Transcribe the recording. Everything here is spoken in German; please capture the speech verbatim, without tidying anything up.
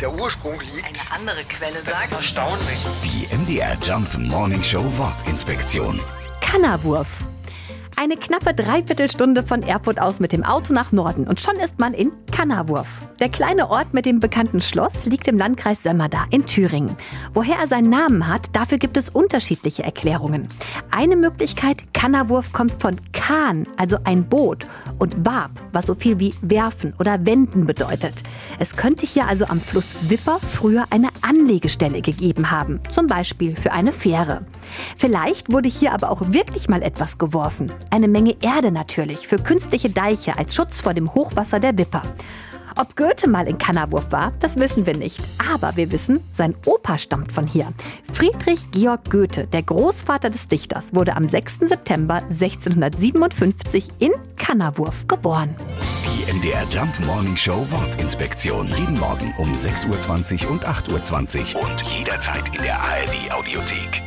der Ursprung liegt. Eine andere Quelle sagt. Das ist erstaunlich. Die M D R Jump Morning Show Wortinspektion. Kannawurf. Eine knappe Dreiviertelstunde von Erfurt aus mit dem Auto nach Norden und schon ist man in Kannawurf. Der kleine Ort mit dem bekannten Schloss liegt im Landkreis Semmerda in Thüringen. Woher er seinen Namen hat, dafür gibt es unterschiedliche Erklärungen. Eine Möglichkeit, Kannawurf kommt von Kahn, also ein Boot, und Warp, was so viel wie werfen oder wenden bedeutet. Es könnte hier also am Fluss Wipper früher eine Anlegestelle gegeben haben, zum Beispiel für eine Fähre. Vielleicht wurde hier aber auch wirklich mal etwas geworfen. Eine Menge Erde natürlich, für künstliche Deiche als Schutz vor dem Hochwasser der Wipper. Ob Goethe mal in Kannawurf war, das wissen wir nicht. Aber wir wissen, sein Opa stammt von hier. Friedrich Georg Goethe, der Großvater des Dichters, wurde am sechsten September sechzehnhundertsiebenundfünfzig in Kannawurf geboren. Die M D R Jump Morning Show Wortinspektion. Jeden Morgen um sechs Uhr zwanzig und acht Uhr zwanzig. Und jederzeit in der A R D Audiothek.